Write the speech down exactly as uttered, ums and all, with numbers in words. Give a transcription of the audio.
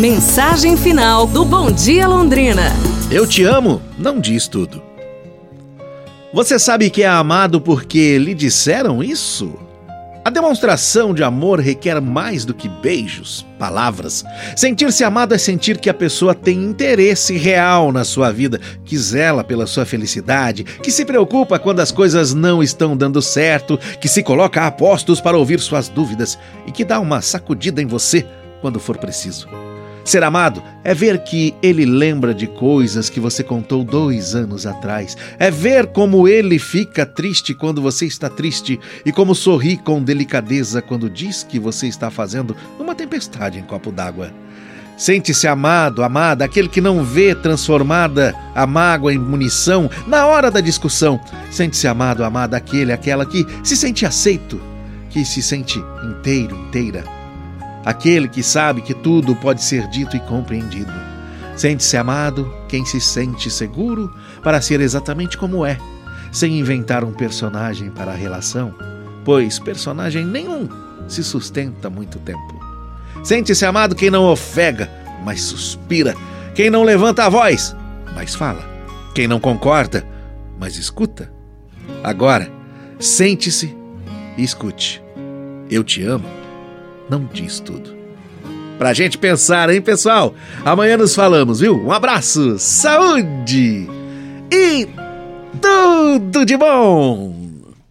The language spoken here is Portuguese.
Mensagem final do Bom Dia Londrina. Eu te amo, não diz tudo. Você sabe que é amado porque lhe disseram isso? A demonstração de amor requer mais do que beijos, palavras. Sentir-se amado é sentir que a pessoa tem interesse real na sua vida, que zela pela sua felicidade, que se preocupa quando as coisas não estão dando certo, que se coloca a postos para ouvir suas dúvidas e que dá uma sacudida em você quando for preciso. Ser amado é ver que ele lembra de coisas que você contou dois anos atrás. É ver como ele fica triste quando você está triste e como sorri com delicadeza quando diz que você está fazendo uma tempestade em copo d'água. Sente-se amado, amada, aquele que não vê transformada a mágoa em munição na hora da discussão. Sente-se amado, amada, aquele, aquela que se sente aceito, que se sente inteiro, inteira. Aquele que sabe que tudo pode ser dito e compreendido. Sente-se amado quem se sente seguro para ser exatamente como é, sem inventar um personagem para a relação, pois personagem nenhum se sustenta muito tempo. Sente-se amado quem não ofega, mas suspira. Quem não levanta a voz, mas fala. Quem não concorda, mas escuta. Agora, sente-se e escute. Eu te amo. Não diz tudo. Pra gente pensar, hein, pessoal? Amanhã nos falamos, viu? Um abraço, saúde e tudo de bom!